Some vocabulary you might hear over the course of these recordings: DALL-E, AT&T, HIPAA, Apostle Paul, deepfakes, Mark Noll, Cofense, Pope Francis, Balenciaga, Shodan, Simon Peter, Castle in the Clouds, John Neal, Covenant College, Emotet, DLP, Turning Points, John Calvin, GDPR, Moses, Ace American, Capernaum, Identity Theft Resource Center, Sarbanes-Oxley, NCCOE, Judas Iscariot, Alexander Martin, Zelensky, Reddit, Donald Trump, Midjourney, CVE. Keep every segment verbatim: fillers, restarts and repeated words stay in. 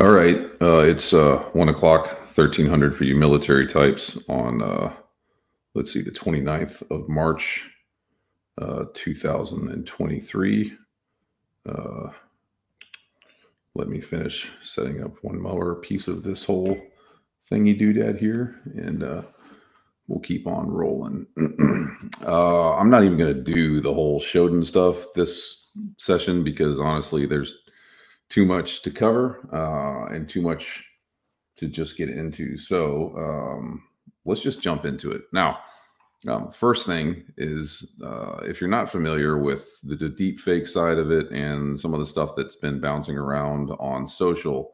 All right. Uh, it's uh, one o'clock, thirteen hundred for you military types on, uh, let's see, the twenty-ninth of March, uh, two thousand twenty-three. Uh, let me finish setting up one more piece of this whole thingy doodad here, and uh, we'll keep on rolling. uh, I'm not even going to do the whole Shodan stuff this session because, honestly, there's too much to cover uh, and too much to just get into. So um, let's just jump into it. Now, um, first thing is, uh, if you're not familiar with the, the deep fake side of it and some of the stuff that's been bouncing around on social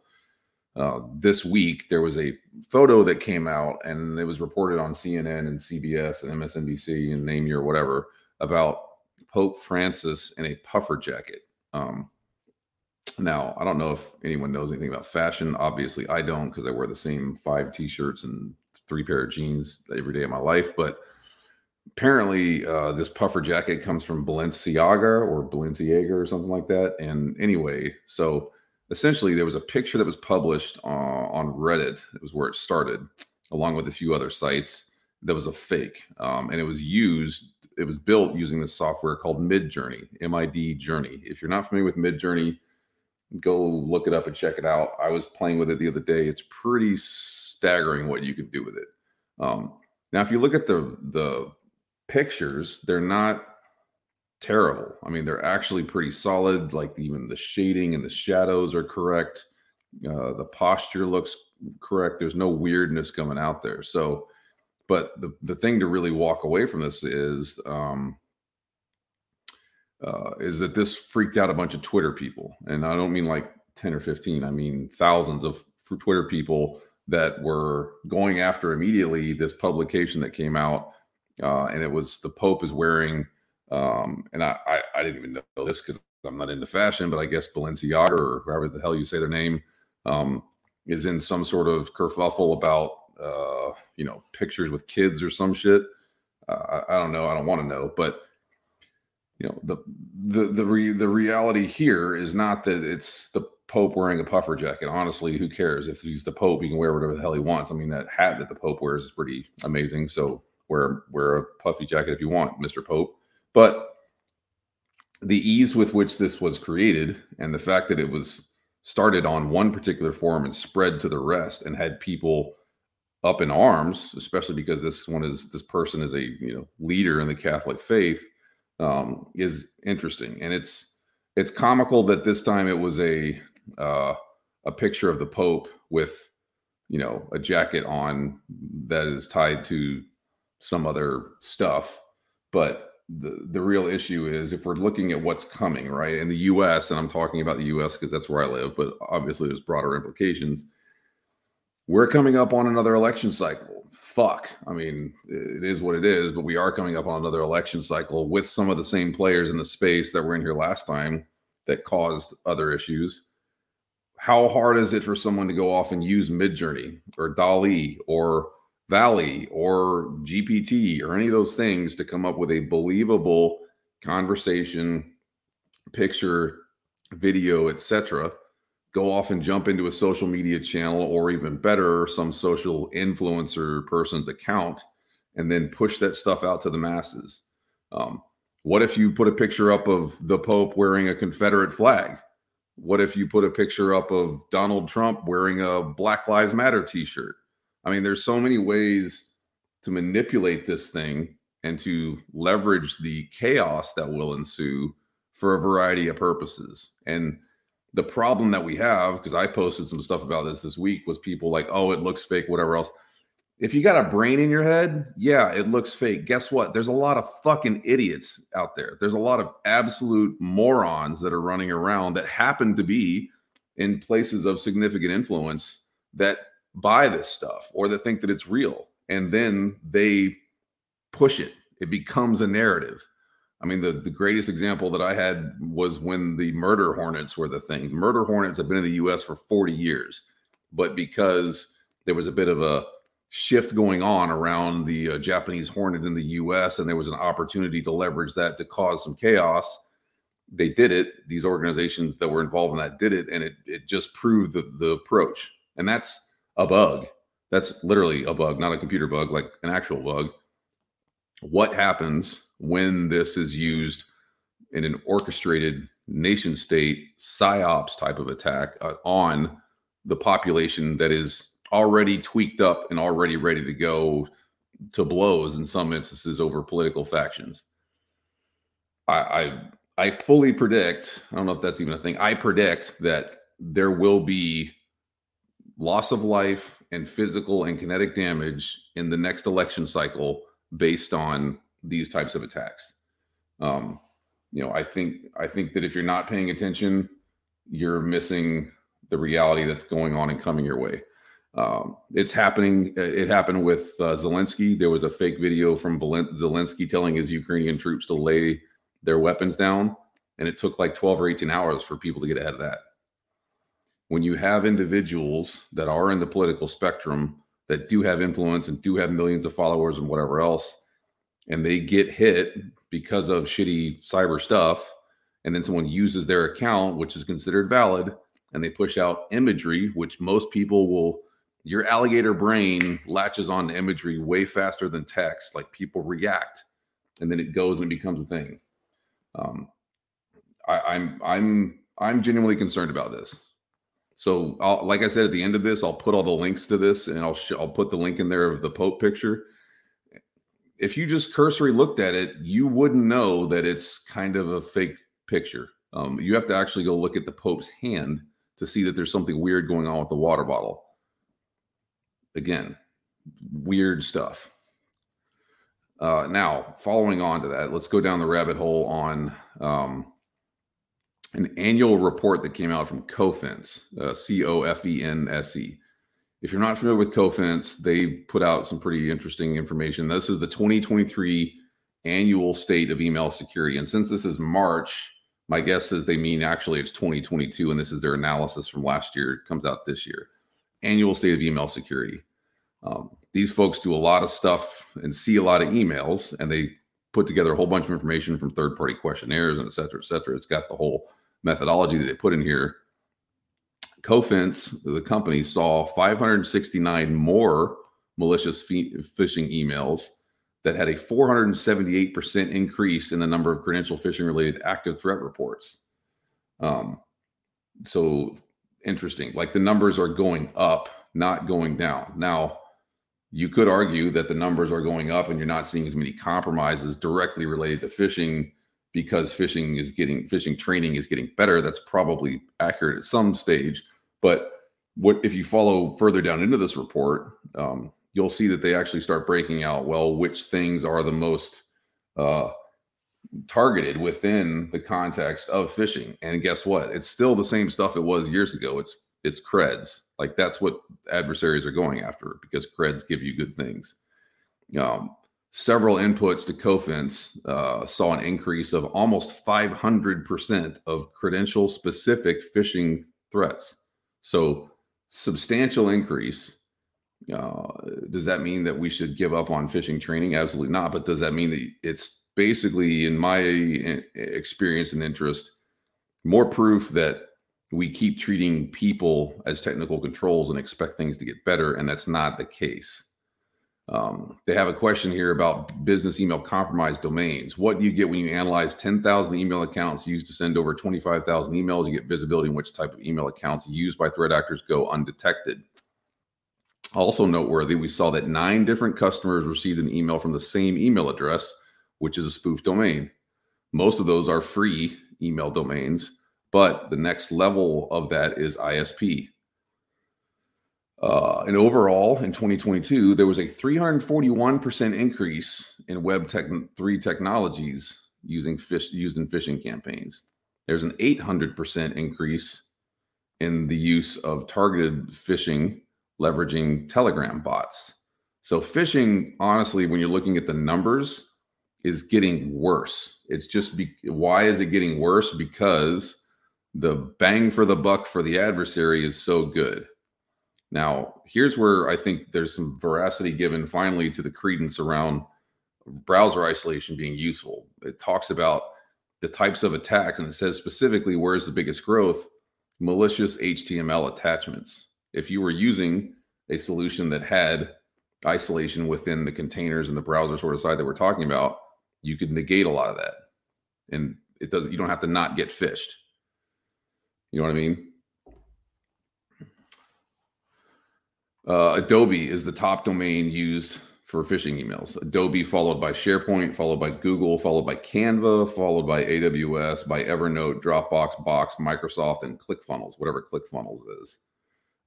uh, this week, there was a photo that came out and it was reported on C N N and C B S and M S N B C and name your whatever about Pope Francis in a puffer jacket. Um, Now, I don't know if anyone knows anything about fashion. Obviously, I don't, because I wear the same five T-shirts and three pair of jeans every day of my life. But apparently, uh, this puffer jacket comes from Balenciaga or Balenciaga or something like that. And anyway, so essentially, there was a picture that was published uh, on Reddit. It was where it started, along with a few other sites. That was a fake. Um, and it was used, it was built using this software called Midjourney, M I D Journey. If you're not familiar with Midjourney, go look it up and check it out. I was playing with it the other day. It's pretty staggering what you can do with it. Um, now, if you look at the the pictures, they're not terrible. I mean, they're actually pretty solid. Like, even the shading and the shadows are correct. Uh, the posture looks correct. There's no weirdness coming out there. So, but the, the thing to really walk away from this is... Um, Uh, is that this freaked out a bunch of Twitter people. And I don't mean like ten or fifteen. I mean thousands of Twitter people that were going after immediately this publication that came out. Uh, and it was the Pope is wearing, um, and I, I, I didn't even know this because I'm not into fashion, but I guess Balenciaga or whoever the hell you say their name um, is in some sort of kerfuffle about, uh, you know, pictures with kids or some shit. Uh, I, I don't know. I don't want to know. But you know, the the the, re, the reality here is not that it's the Pope wearing a puffer jacket. Honestly, who cares? If he's the Pope, he can wear whatever the hell he wants. I mean, that hat that the Pope wears is pretty amazing. So wear, wear a puffy jacket if you want, Mister Pope. But the ease with which this was created and the fact that it was started on one particular forum and spread to the rest and had people up in arms, especially because this one is this person is a you know leader in the Catholic faith. Um, is interesting, and it's it's comical that this time it was a uh, a picture of the Pope with you know a jacket on that is tied to some other stuff. But the the real issue is if we're looking at what's coming, right? In the U S, and I'm talking about the U S because that's where I live, but obviously there's broader implications. We're coming up on another election cycle. Fuck. I mean, it is what it is, but we are coming up on another election cycle with some of the same players in the space that were in here last time that caused other issues. How hard is it for someone to go off and use Midjourney or DALL-E or Valley or G P T or any of those things to come up with a believable conversation, picture, video, et cetera? Go off and jump into a social media channel or even better, some social influencer person's account and then push that stuff out to the masses. Um, what if you put a picture up of the Pope wearing a Confederate flag? What if you put a picture up of Donald Trump wearing a Black Lives Matter t-shirt? I mean, there's so many ways to manipulate this thing and to leverage the chaos that will ensue for a variety of purposes. And the problem that we have, because I posted some stuff about this this week, was people like, oh, it looks fake, whatever else. If you got a brain in your head, yeah, it looks fake. Guess what? There's a lot of fucking idiots out there. There's a lot of absolute morons that are running around that happen to be in places of significant influence that buy this stuff or that think that it's real. And then they push it. It becomes a narrative. I mean, the, the greatest example that I had was when the murder hornets were the thing. Murder hornets have been in the U S for forty years, but because there was a bit of a shift going on around the uh, Japanese hornet in the U S and there was an opportunity to leverage that to cause some chaos, they did it. These organizations that were involved in that did it, and it it just proved the, the approach. And that's a bug. That's literally a bug, not a computer bug, like an actual bug. What happens when this is used in an orchestrated nation state psyops type of attack uh, on the population that is already tweaked up and already ready to go to blows in some instances over political factions? I, I, I fully predict, I don't know if that's even a thing, I predict that there will be loss of life and physical and kinetic damage in the next election cycle based on these types of attacks. Um, you know, I think, I think that if you're not paying attention, you're missing the reality that's going on and coming your way. Um, it's happening. It happened with uh, Zelensky. There was a fake video from Zelensky telling his Ukrainian troops to lay their weapons down. And it took like twelve or eighteen hours for people to get ahead of that. When you have individuals that are in the political spectrum that do have influence and do have millions of followers and whatever else, and they get hit because of shitty cyber stuff, and then someone uses their account, which is considered valid, and they push out imagery, which most people will... Your alligator brain latches on to imagery way faster than text. Like, people react, and then it goes and it becomes a thing. Um, I, I'm I'm I'm genuinely concerned about this. So, I'll, like I said, at the end of this, I'll put all the links to this, and I'll sh- I'll put the link in there of the Pope picture. If you just cursory looked at it, you wouldn't know that it's kind of a fake picture. Um, you have to actually go look at the Pope's hand to see that there's something weird going on with the water bottle. Again, weird stuff. Uh, now, following on to that, let's go down the rabbit hole on um, an annual report that came out from Cofense, uh, C O F E N S E. If you're not familiar with Cofense, they put out some pretty interesting information. This is the twenty twenty-three annual state of email security. And since this is March, my guess is they mean actually it's twenty twenty-two, and this is their analysis from last year. It comes out this year. Annual state of email security. Um, these folks do a lot of stuff and see a lot of emails, and they put together a whole bunch of information from third-party questionnaires and et cetera, et cetera. It's got the whole methodology that they put in here. Cofense, the company, saw five hundred sixty-nine more malicious fee- phishing emails that had a four hundred seventy-eight percent increase in the number of credential phishing-related active threat reports. Um, so... Interesting. Like, the numbers are going up, not going down. Now, you could argue that the numbers are going up and you're not seeing as many compromises directly related to phishing because phishing is getting phishing training is getting better. That's probably accurate at some stage. But what if you follow further down into this report, um, you'll see that they actually start breaking out, well, which things are the most uh, targeted within the context of phishing. And guess what? It's still the same stuff it was years ago. It's it's creds. Like, that's what adversaries are going after, because creds give you good things. Um, several inputs to Cofense uh, saw an increase of almost five hundred percent of credential-specific phishing threats. So, substantial increase. Uh, does that mean that we should give up on phishing training? Absolutely not. But does that mean that it's basically, in my experience and interest, more proof that we keep treating people as technical controls and expect things to get better, and that's not the case. Um, they have a question here about business email compromised domains. What do you get when you analyze ten thousand email accounts used to send over twenty-five thousand emails? You get visibility in which type of email accounts used by threat actors go undetected. Also noteworthy, we saw that nine different customers received an email from the same email address, which is a spoof domain. Most of those are free email domains, but the next level of that is I S P. Uh, and overall, in twenty twenty-two, there was a three hundred forty-one percent increase in web tech three technologies using fish, used in phishing campaigns. There's an eight hundred percent increase in the use of targeted phishing leveraging Telegram bots. So phishing, honestly, when you're looking at the numbers, is getting worse. It's just be, why is it getting worse? Because the bang for the buck for the adversary is so good. Now, here's where I think there's some veracity given finally to the credence around browser isolation being useful. It talks about the types of attacks, and it says specifically where's the biggest growth, malicious H T M L attachments. If you were using a solution that had isolation within the containers and the browser sort of side that we're talking about, you could negate a lot of that. And it doesn't, you don't have to not get phished. You know what I mean? Uh, Adobe is the top domain used for phishing emails. Adobe followed by SharePoint, followed by Google, followed by Canva, followed by A W S, by Evernote, Dropbox, Box, Microsoft, and ClickFunnels, whatever ClickFunnels is.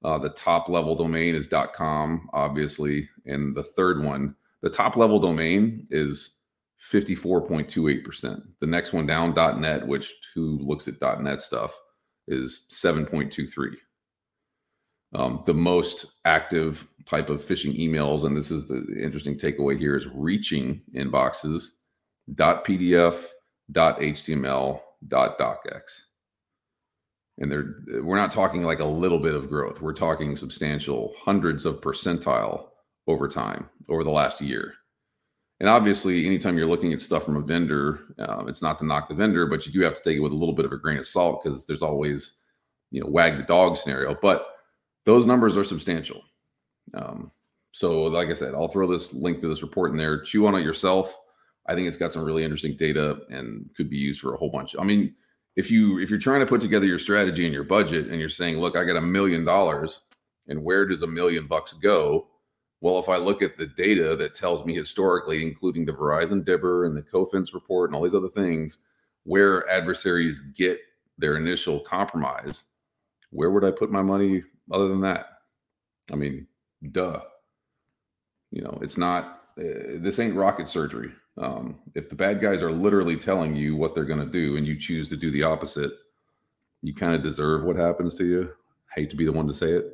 Uh, the top level domain is .com, obviously. And the third one, the top level domain is fifty-four point two eight percent. The next one down, .net, which who looks at .net stuff, is seven point two three. Um, the most active type of phishing emails, and this is the interesting takeaway here, is reaching inboxes, .pdf, .html, .docx. And they're, we're not talking like a little bit of growth. We're talking substantial hundreds of percentile over time, over the last year. And obviously, anytime you're looking at stuff from a vendor, um, it's not to knock the vendor, but you do have to take it with a little bit of a grain of salt because there's always, you know, wag the dog scenario. But those numbers are substantial. Um, so like I said, I'll throw this link to this report in there. Chew on it yourself. I think it's got some really interesting data and could be used for a whole bunch. I mean, if, you, if you're trying to put together your strategy and your budget and you're saying, look, I got a million dollars and where does a million bucks go? Well, if I look at the data that tells me historically, including the Verizon Dibber and the Cofense report and all these other things, where adversaries get their initial compromise, where would I put my money other than that? I mean, duh. You know, it's not, uh, this ain't rocket surgery. Um, if the bad guys are literally telling you what they're going to do and you choose to do the opposite, you kind of deserve what happens to you. Hate to be the one to say it.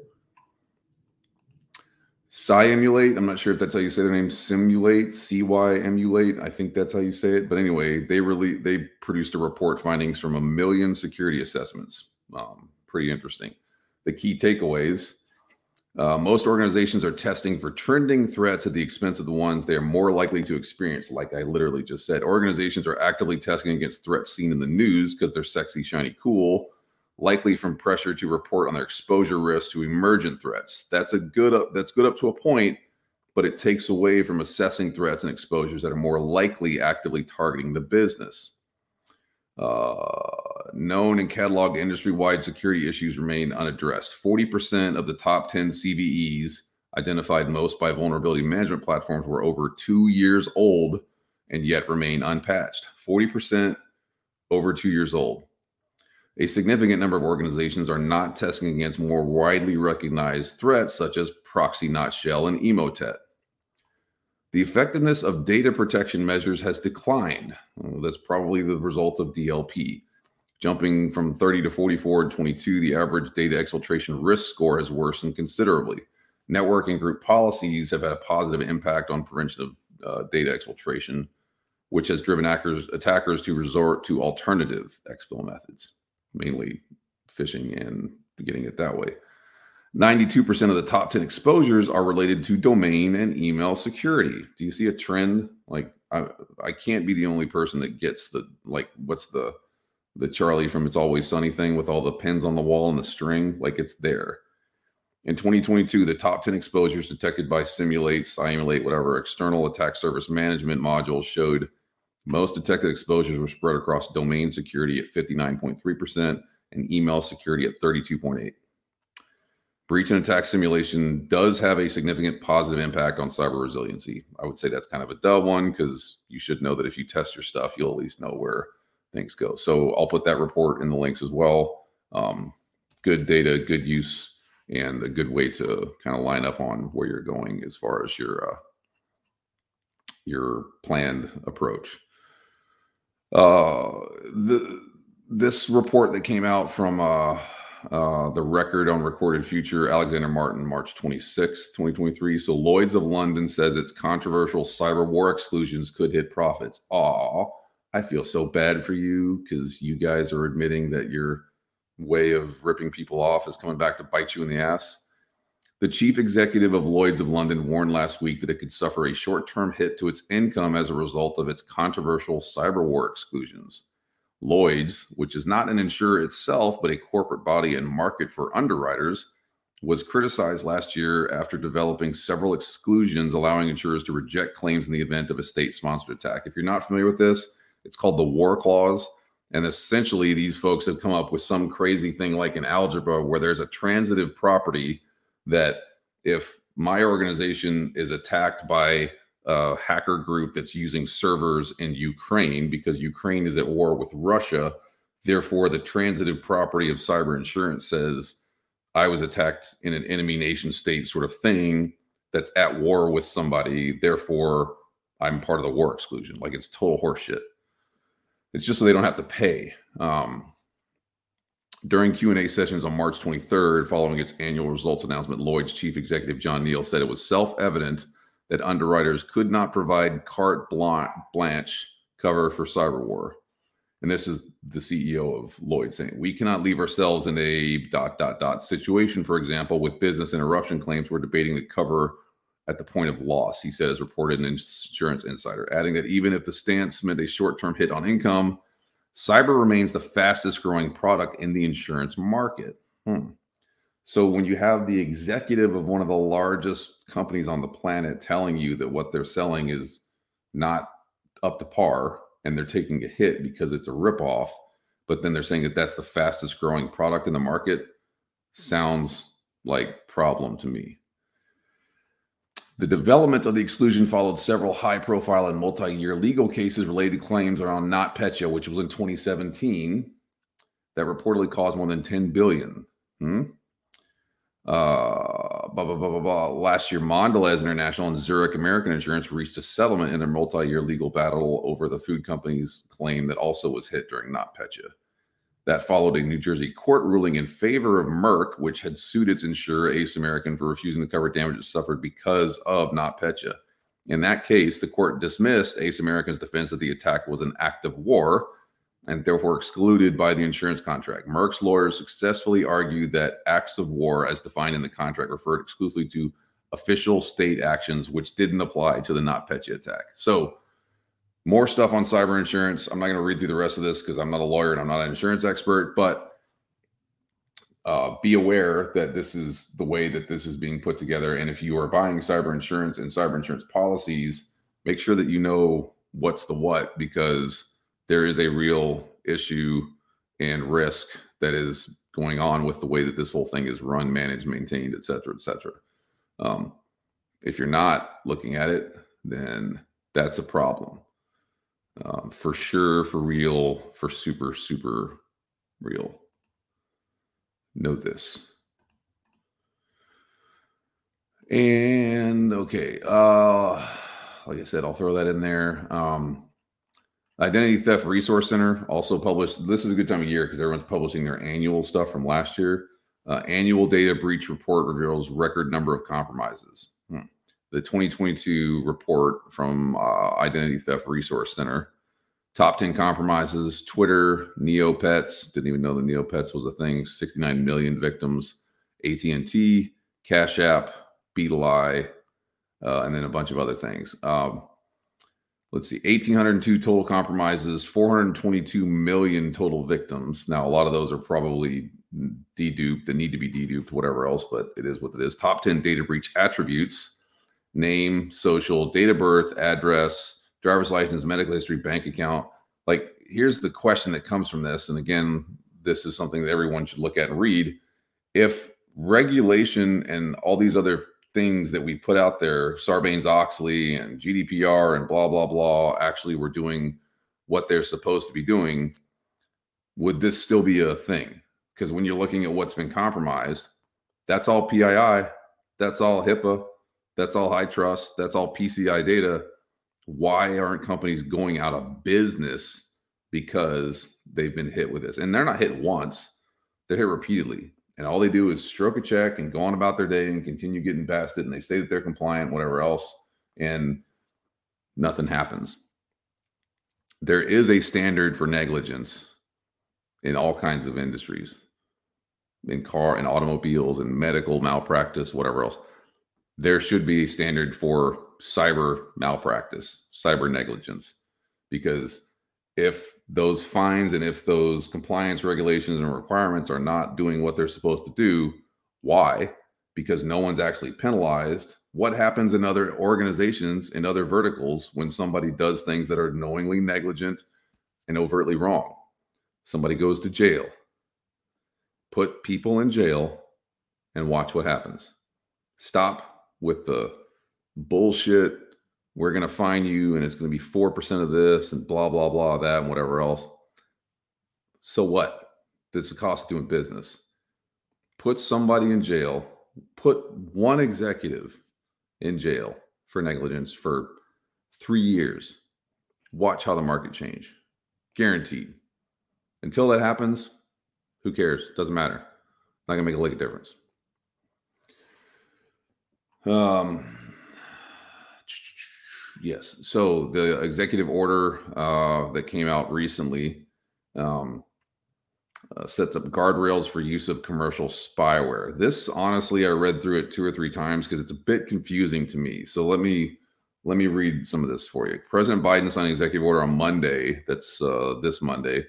Cymulate, I'm not sure if that's how you say their name. Cymulate, C Y M U L A T E, I think that's how you say it. But anyway, they really, they produced a report findings from a million security assessments. Um, pretty interesting. The key takeaways, uh, most organizations are testing for trending threats at the expense of the ones they are more likely to experience. Like I literally just said, organizations are actively testing against threats seen in the news because they're sexy, shiny, cool, likely from pressure to report on their exposure risk to emergent threats. That's a good up, that's good up to a point, but it takes away from assessing threats and exposures that are more likely actively targeting the business. Uh, known and cataloged industry-wide security issues remain unaddressed. forty percent of the top ten C V Es identified most by vulnerability management platforms were over two years old and yet remain unpatched. forty percent over two years old. A significant number of organizations are not testing against more widely recognized threats such as ProxyNotShell and Emotet. The effectiveness of data protection measures has declined. Well, that's probably the result of D L P. Jumping from thirty to forty-four in twenty-two, the average data exfiltration risk score has worsened considerably. Network and group policies have had a positive impact on prevention of uh, data exfiltration, which has driven hackers, attackers to resort to alternative exfil methods, mainly phishing and getting it that way. ninety-two percent of the top ten exposures are related to domain and email security. Do you see a trend? Like, I, I can't be the only person that gets the, like, what's the, the Charlie from It's Always Sunny thing with all the pins on the wall and the string? Like, it's there. In twenty twenty-two, the top ten exposures detected by Cymulate, Cymulate, whatever, external attack service management modules showed most detected exposures were spread across domain security at fifty-nine point three percent and email security at thirty-two point eight percent. Breach and attack simulation does have a significant positive impact on cyber resiliency. I would say that's kind of a dull one because you should know that if you test your stuff, you'll at least know where things go. So I'll put that report in the links as well. Um, good data, good use, and a good way to kind of line up on where you're going as far as your, uh, your planned approach. Uh, the, this report that came out from... Uh, Uh, the Record on Recorded Future, Alexander Martin, March twenty-sixth, twenty twenty-three. So Lloyd's of London says its controversial cyber war exclusions could hit profits. Aw, I feel so bad for you because you guys are admitting that your way of ripping people off is coming back to bite you in the ass. The chief executive of Lloyd's of London warned last week that it could suffer a short-term hit to its income as a result of its controversial cyber war exclusions. Lloyd's, which is not an insurer itself, but a corporate body and market for underwriters, was criticized last year after developing several exclusions allowing insurers to reject claims in the event of a state-sponsored attack. If you're not familiar with this, it's called the war clause. And essentially, these folks have come up with some crazy thing like in algebra where there's a transitive property that if my organization is attacked by a hacker group that's using servers in Ukraine because Ukraine is at war with Russia, therefore the transitive property of cyber insurance says, I was attacked in an enemy nation state sort of thing that's at war with somebody. Therefore, I'm part of the war exclusion. Like, it's total horseshit. It's just so they don't have to pay. Um, during Q and A sessions on March twenty-third, following its annual results announcement, Lloyd's chief executive John Neal said it was self-evident that underwriters could not provide carte blanche cover for cyber war. And this is the C E O of Lloyd saying, we cannot leave ourselves in a dot, dot, dot situation, for example, with business interruption claims. We're debating the cover at the point of loss, he said, as reported in Insurance Insider, adding that even if the stance meant a short-term hit on income, cyber remains the fastest-growing product in the insurance market. Hmm. So when you have the executive of one of the largest companies on the planet telling you that what they're selling is not up to par, and they're taking a hit because it's a ripoff, but then they're saying that that's the fastest growing product in the market, sounds like problem to me. The development of the exclusion followed several high profile and multi-year legal cases related claims around NotPetya, which was in twenty seventeen, that reportedly caused more than ten billion dollars. Hmm? Uh, blah, blah, blah, blah, blah. Last year, Mondelez International and Zurich American Insurance reached a settlement in their multi-year legal battle over the food company's claim that also was hit during NotPetya. That followed a New Jersey court ruling in favor of Merck, which had sued its insurer, Ace American, for refusing to cover damages suffered because of NotPetya. In that case, the court dismissed Ace American's defense that the attack was an act of war and therefore excluded by the insurance contract. Merck's lawyers successfully argued that acts of war, as defined in the contract, referred exclusively to official state actions, which didn't apply to the NotPetya attack. So, more stuff on cyber insurance. I'm not going to read through the rest of this because I'm not a lawyer and I'm not an insurance expert, but uh, be aware that this is the way that this is being put together. And if you are buying cyber insurance and cyber insurance policies, make sure that you know what's the what, because there is a real issue and risk that is going on with the way that this whole thing is run, managed, maintained, et cetera, et cetera. Um, if you're not looking at it, then that's a problem. Um, for sure, for real, for super, super real. Know this. And okay, uh, like I said, I'll throw that in there. Um, Identity Theft Resource Center also published, this is a good time of year because everyone's publishing their annual stuff from last year. Uh, annual data breach report reveals record number of compromises. Hmm. The twenty twenty-two report from uh, Identity Theft Resource Center, top ten compromises, Twitter, Neopets, didn't even know the Neopets was a thing, sixty-nine million victims, A T and T, Cash App, Beetle Eye, uh, and then a bunch of other things. Um, Let's see, one thousand eight hundred two total compromises, four hundred twenty-two million total victims. Now, a lot of those are probably deduped, that need to be deduped, whatever else, but it is what it is. Top ten data breach attributes, name, social, date of birth, address, driver's license, medical history, bank account. Like, here's the question that comes from this. And again, this is something that everyone should look at and read. If regulation and all these other things that we put out there, Sarbanes-Oxley and G D P R and blah, blah, blah, actually were doing what they're supposed to be doing, would this still be a thing? Because when you're looking at what's been compromised, that's all P I I, that's all HIPAA, that's all high trust, that's all P C I data. Why aren't companies going out of business because they've been hit with this? And they're not hit once, they're hit repeatedly. And all they do is stroke a check and go on about their day and continue getting past it. And they say that they're compliant, whatever else, and nothing happens. There is a standard for negligence in all kinds of industries, in car and automobiles and medical malpractice, whatever else. There should be a standard for cyber malpractice, cyber negligence, because if those fines and if those compliance regulations and requirements are not doing what they're supposed to do, why? Because no one's actually penalized. What happens in other organizations, in other verticals, when somebody does things that are knowingly negligent and overtly wrong? Somebody goes to jail. Put people in jail and watch what happens. Stop with the bullshit. We're going to fine you and it's going to be four percent of this and blah, blah, blah, that and whatever else. So what? That's the cost of doing business. Put somebody in jail. Put one executive in jail for negligence for three years. Watch how the market change. Guaranteed. Until that happens, who cares? Doesn't matter. Not going to make a lick of difference. Um. Yes. So the executive order uh, that came out recently um, uh, sets up guardrails for use of commercial spyware. This, honestly, I read through it two or three times because it's a bit confusing to me. So let me let me read some of this for you. President Biden signed an executive order on Monday. That's uh, this Monday.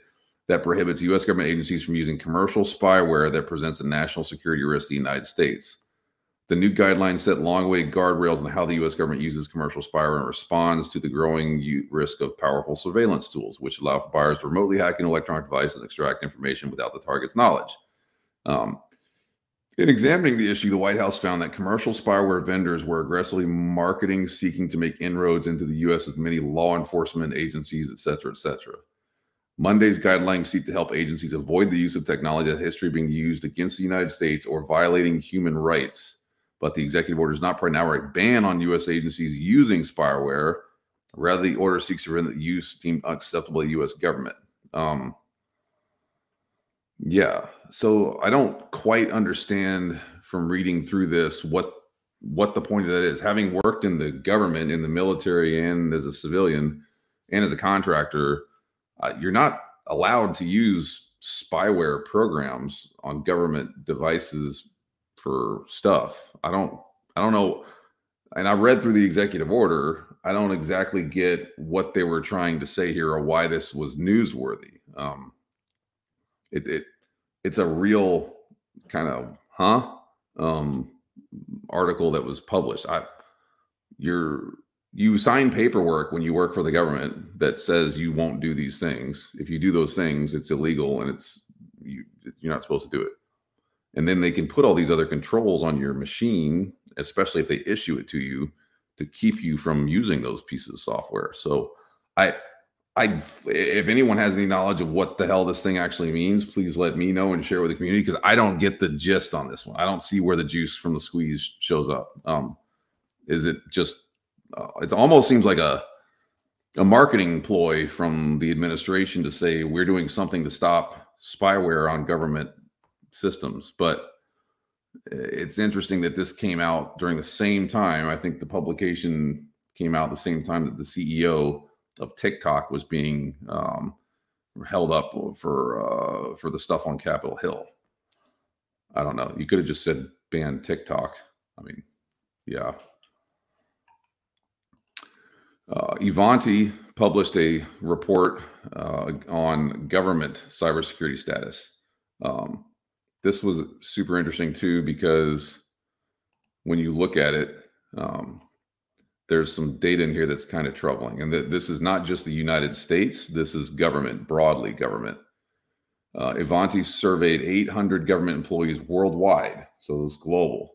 That prohibits U S government agencies from using commercial spyware that presents a national security risk to the United States. The new guidelines set long-awaited guardrails on how the U S government uses commercial spyware and responds to the growing risk of powerful surveillance tools, which allow for buyers to remotely hack into electronic devices and extract information without the target's knowledge. Um, in examining the issue, the White House found that commercial spyware vendors were aggressively marketing, seeking to make inroads into the U S with many law enforcement agencies, et cetera, et cetera. Monday's guidelines seek to help agencies avoid the use of technology that history being used against the United States or violating human rights. But the executive order does not provide an outright ban on U S agencies using spyware. Rather, the order seeks to prevent the use deemed unacceptable to the U S government. Um, yeah, so I don't quite understand from reading through this what what the point of that is. Having worked in the government, in the military, and as a civilian, and as a contractor, Uh, you're not allowed to use spyware programs on government devices for stuff. I don't, I don't know. And I read through the executive order. I don't exactly get what they were trying to say here or why this was newsworthy. Um, it, it, it's a real kind of, huh? Um, article that was published. I, you're, You sign paperwork when you work for the government that says you won't do these things. If you do those things, it's illegal and it's you, you're not supposed to do it. And then they can put all these other controls on your machine, especially if they issue it to you, to keep you from using those pieces of software. So I, I, if anyone has any knowledge of what the hell this thing actually means, please let me know and share with the community because I don't get the gist on this one. I don't see where the juice from the squeeze shows up. Um, is it just... Uh, it almost seems like a a marketing ploy from the administration to say we're doing something to stop spyware on government systems. But it's interesting that this came out during the same time. I think the publication came out the same time that the C E O of TikTok was being um, held up for uh, for the stuff on Capitol Hill. I don't know. You could have just said ban TikTok. I mean, yeah. Uh, Ivanti published a report uh, on government cybersecurity status. Um, this was super interesting too, because when you look at it, um, there's some data in here that's kind of troubling. And th- this is not just the United States. This is government, broadly government. Uh, Ivanti surveyed eight hundred government employees worldwide. So it's global.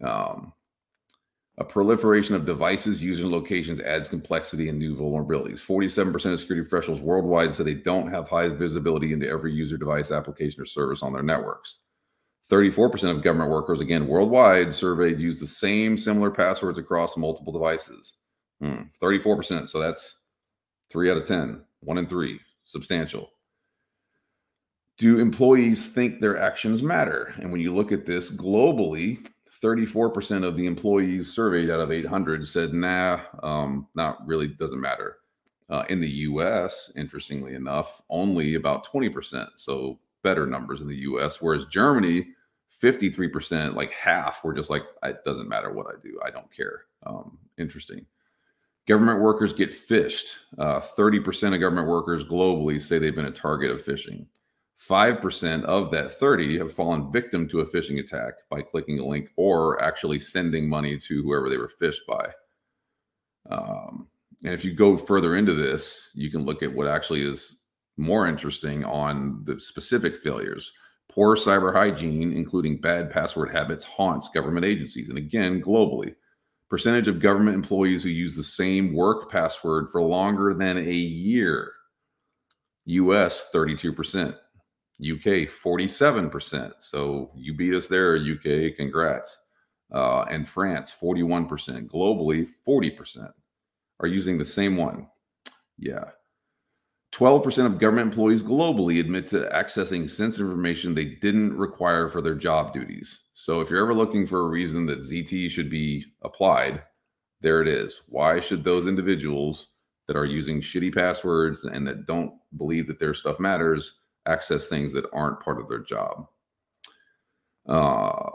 Um, A proliferation of devices, users, and locations adds complexity and new vulnerabilities. forty-seven percent of security professionals worldwide say they don't have high visibility into every user, device, application, or service on their networks. thirty-four percent of government workers, again, worldwide, surveyed use the same similar passwords across multiple devices. Hmm, thirty-four percent, so that's three out of ten, one in three, substantial. Do employees think their actions matter? And when you look at this globally, thirty-four percent of the employees surveyed out of eight hundred said, nah, um, not really, doesn't matter. Uh, in the U S, interestingly enough, only about twenty percent. So better numbers in the U S, whereas Germany, fifty-three percent, like half were just like, it doesn't matter what I do. I don't care. Um, interesting. Government workers get phished. Uh, thirty percent of government workers globally say they've been a target of phishing. five percent of that thirty have fallen victim to a phishing attack by clicking a link or actually sending money to whoever they were phished by. Um, and if you go further into this, you can look at what actually is more interesting on the specific failures. Poor cyber hygiene, including bad password habits, haunts government agencies. And again, globally, percentage of government employees who use the same work password for longer than a year. U S, thirty-two percent. U K, forty-seven percent. So you beat us there, U K, congrats. Uh, and France, forty-one percent. Globally, forty percent are using the same one. Yeah. twelve percent of government employees globally admit to accessing sensitive information they didn't require for their job duties. So if you're ever looking for a reason that Z T should be applied, there it is. Why should those individuals that are using shitty passwords and that don't believe that their stuff matters access things that aren't part of their job? Uh,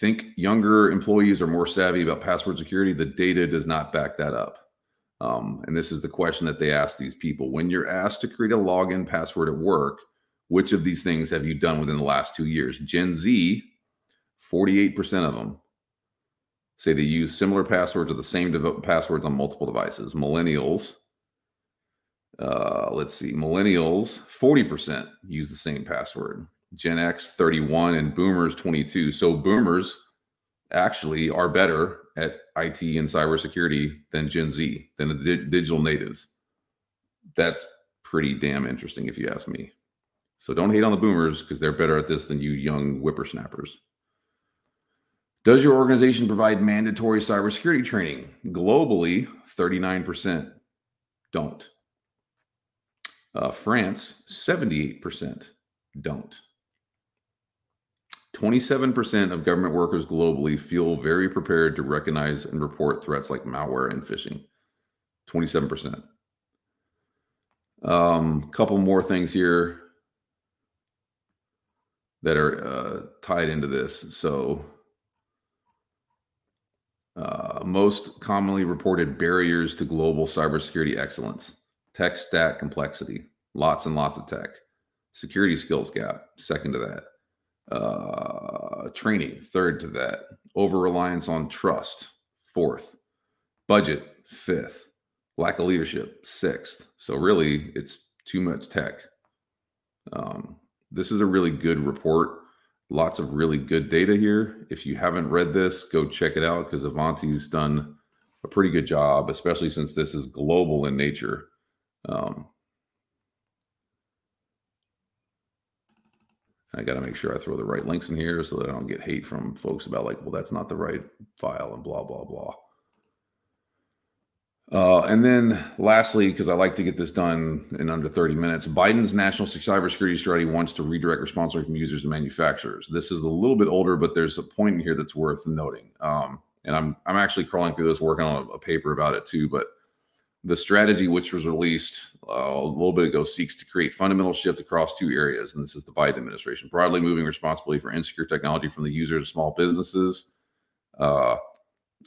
think younger employees are more savvy about password security. The data does not back that up. Um, and this is the question that they ask these people. When you're asked to create a login password at work, which of these things have you done within the last two years? Gen Z, forty-eight percent of them say they use similar passwords or the same passwords on multiple devices. Millennials, uh, let's see, millennials, forty percent use the same password. Gen X, thirty-one, and boomers, twenty-two. So boomers actually are better at I T and cybersecurity than Gen Z, than the di digital natives. That's pretty damn interesting if you ask me. So don't hate on the boomers because they're better at this than you young whippersnappers. Does your organization provide mandatory cybersecurity training? Globally, thirty-nine percent don't. Uh, France, seventy-eight percent don't. twenty-seven percent of government workers globally feel very prepared to recognize and report threats like malware and phishing. twenty-seven percent. Um, couple more things here that are uh, tied into this. So uh, most commonly reported barriers to global cybersecurity excellence: tech stack complexity, lots and lots of tech, security skills gap, second to that. Uh, training, third to that. Over-reliance on trust, fourth. Budget, fifth. Lack of leadership, sixth. So really, it's too much tech. Um, this is a really good report. Lots of really good data here. If you haven't read this, go check it out because Ivanti's done a pretty good job, especially since this is global in nature. Um, I got to make sure I throw the right links in here so that I don't get hate from folks about like, well, that's not the right file and blah, blah, blah. Uh, and then lastly, because I like to get this done in under thirty minutes, Biden's national cybersecurity strategy wants to redirect responsibility from users to manufacturers. This is a little bit older, but there's a point in here that's worth noting. Um, and I'm, I'm actually crawling through this, working on a, a paper about it too, but the strategy, which was released uh, a little bit ago, seeks to create fundamental shift across two areas, and this is the Biden administration, broadly moving responsibility for insecure technology from the user to small businesses uh,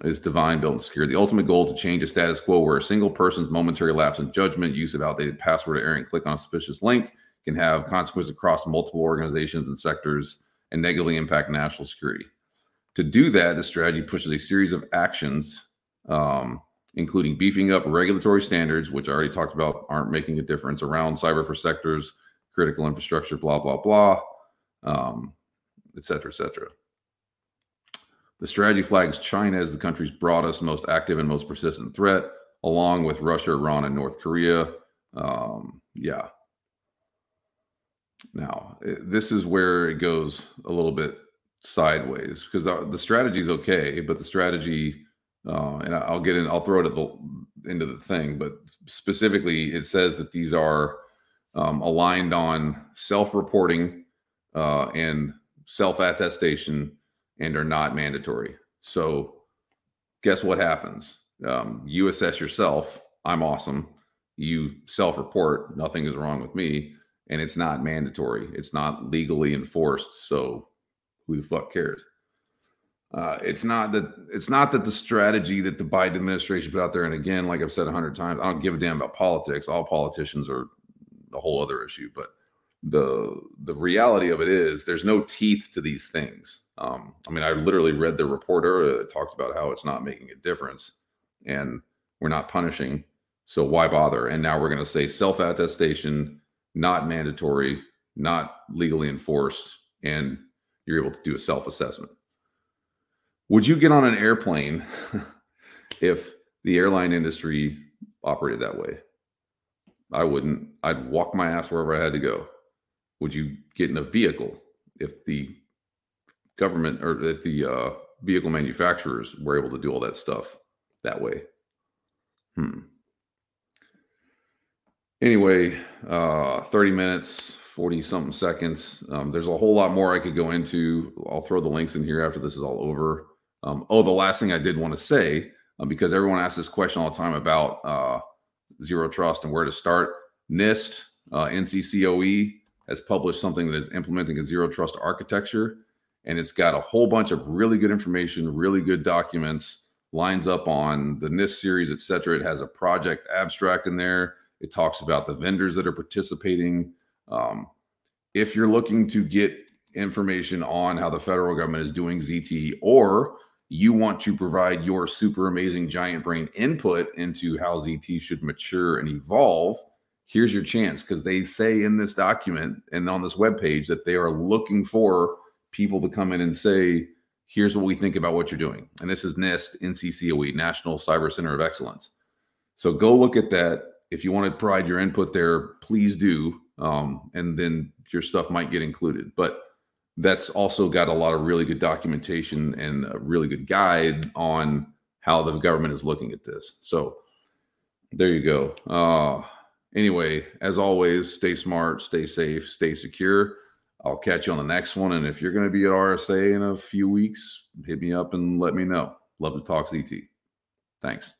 is divine, built, and secure. The ultimate goal to change a status quo where a single person's momentary lapse in judgment, use of outdated password or errant click on a suspicious link can have consequences across multiple organizations and sectors and negatively impact national security. To do that, the strategy pushes a series of actions, um, including beefing up regulatory standards, which I already talked about aren't making a difference, around cyber for sectors, critical infrastructure, blah, blah, blah, um, et cetera, et cetera. The strategy flags China as the country's broadest, most active, and most persistent threat, along with Russia, Iran, and North Korea. Um, yeah. Now, this is where it goes a little bit sideways, because the, the strategy is okay, but the strategy... Uh, and I'll get in, I'll throw it at the end of the thing, but specifically it says that these are um, aligned on self-reporting uh, and self-attestation and are not mandatory. So guess what happens? Um, you assess yourself. I'm awesome. You self-report. Nothing is wrong with me. And it's not mandatory. It's not legally enforced. So who the fuck cares? Uh, it's not that it's not that the strategy that the Biden administration put out there, and again, like I've said a hundred times, I don't give a damn about politics. All politicians are a whole other issue. But the the reality of it is there's no teeth to these things. Um, I mean, I literally read the report earlier that talked about how it's not making a difference and we're not punishing. So why bother? And now we're going to say self-attestation, not mandatory, not legally enforced, and you're able to do a self-assessment. Would you get on an airplane if the airline industry operated that way? I wouldn't. I'd walk my ass wherever I had to go. Would you get in a vehicle if the government or if the uh, vehicle manufacturers were able to do all that stuff that way? Hmm. Anyway, uh, thirty minutes, forty-something seconds. Um, there's a whole lot more I could go into. I'll throw the links in here after this is all over. Um, oh, the last thing I did want to say, uh, because everyone asks this question all the time about uh, Zero Trust and where to start. NIST, uh, N C C O E, has published something that is implementing a Zero Trust architecture, and it's got a whole bunch of really good information, really good documents, lines up on the NIST series, et cetera. It has a project abstract in there. It talks about the vendors that are participating. Um, if you're looking to get information on how the federal government is doing Z T, or you want to provide your super amazing giant brain input into how Z T should mature and evolve, here's your chance. Because they say in this document and on this webpage that they are looking for people to come in and say, here's what we think about what you're doing. And this is NIST, N C C O E, National Cyber Center of Excellence. So go look at that. If you want to provide your input there, please do. Um, and then your stuff might get included. But that's also got a lot of really good documentation and a really good guide on how the government is looking at this. So there you go. Uh, anyway, as always, stay smart, stay safe, stay secure. I'll catch you on the next one. And if you're going to be at R S A in a few weeks, hit me up and let me know. Love to talk Z T. Thanks.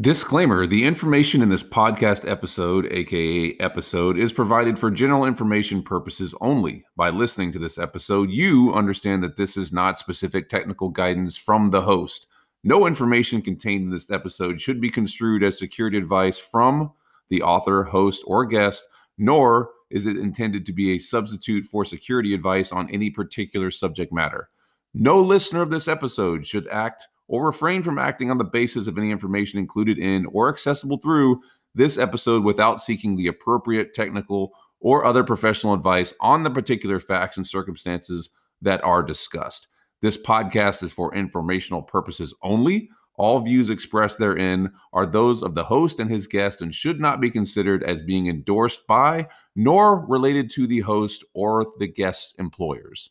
Disclaimer, the information in this podcast episode, aka episode, is provided for general information purposes only. By listening to this episode, you understand that this is not specific technical guidance from the host. No information contained in this episode should be construed as security advice from the author, host, or guest, nor is it intended to be a substitute for security advice on any particular subject matter. No listener of this episode should act or refrain from acting on the basis of any information included in or accessible through this episode without seeking the appropriate technical or other professional advice on the particular facts and circumstances that are discussed. This podcast is for informational purposes only. All views expressed therein are those of the host and his guest and should not be considered as being endorsed by nor related to the host or the guest's employers.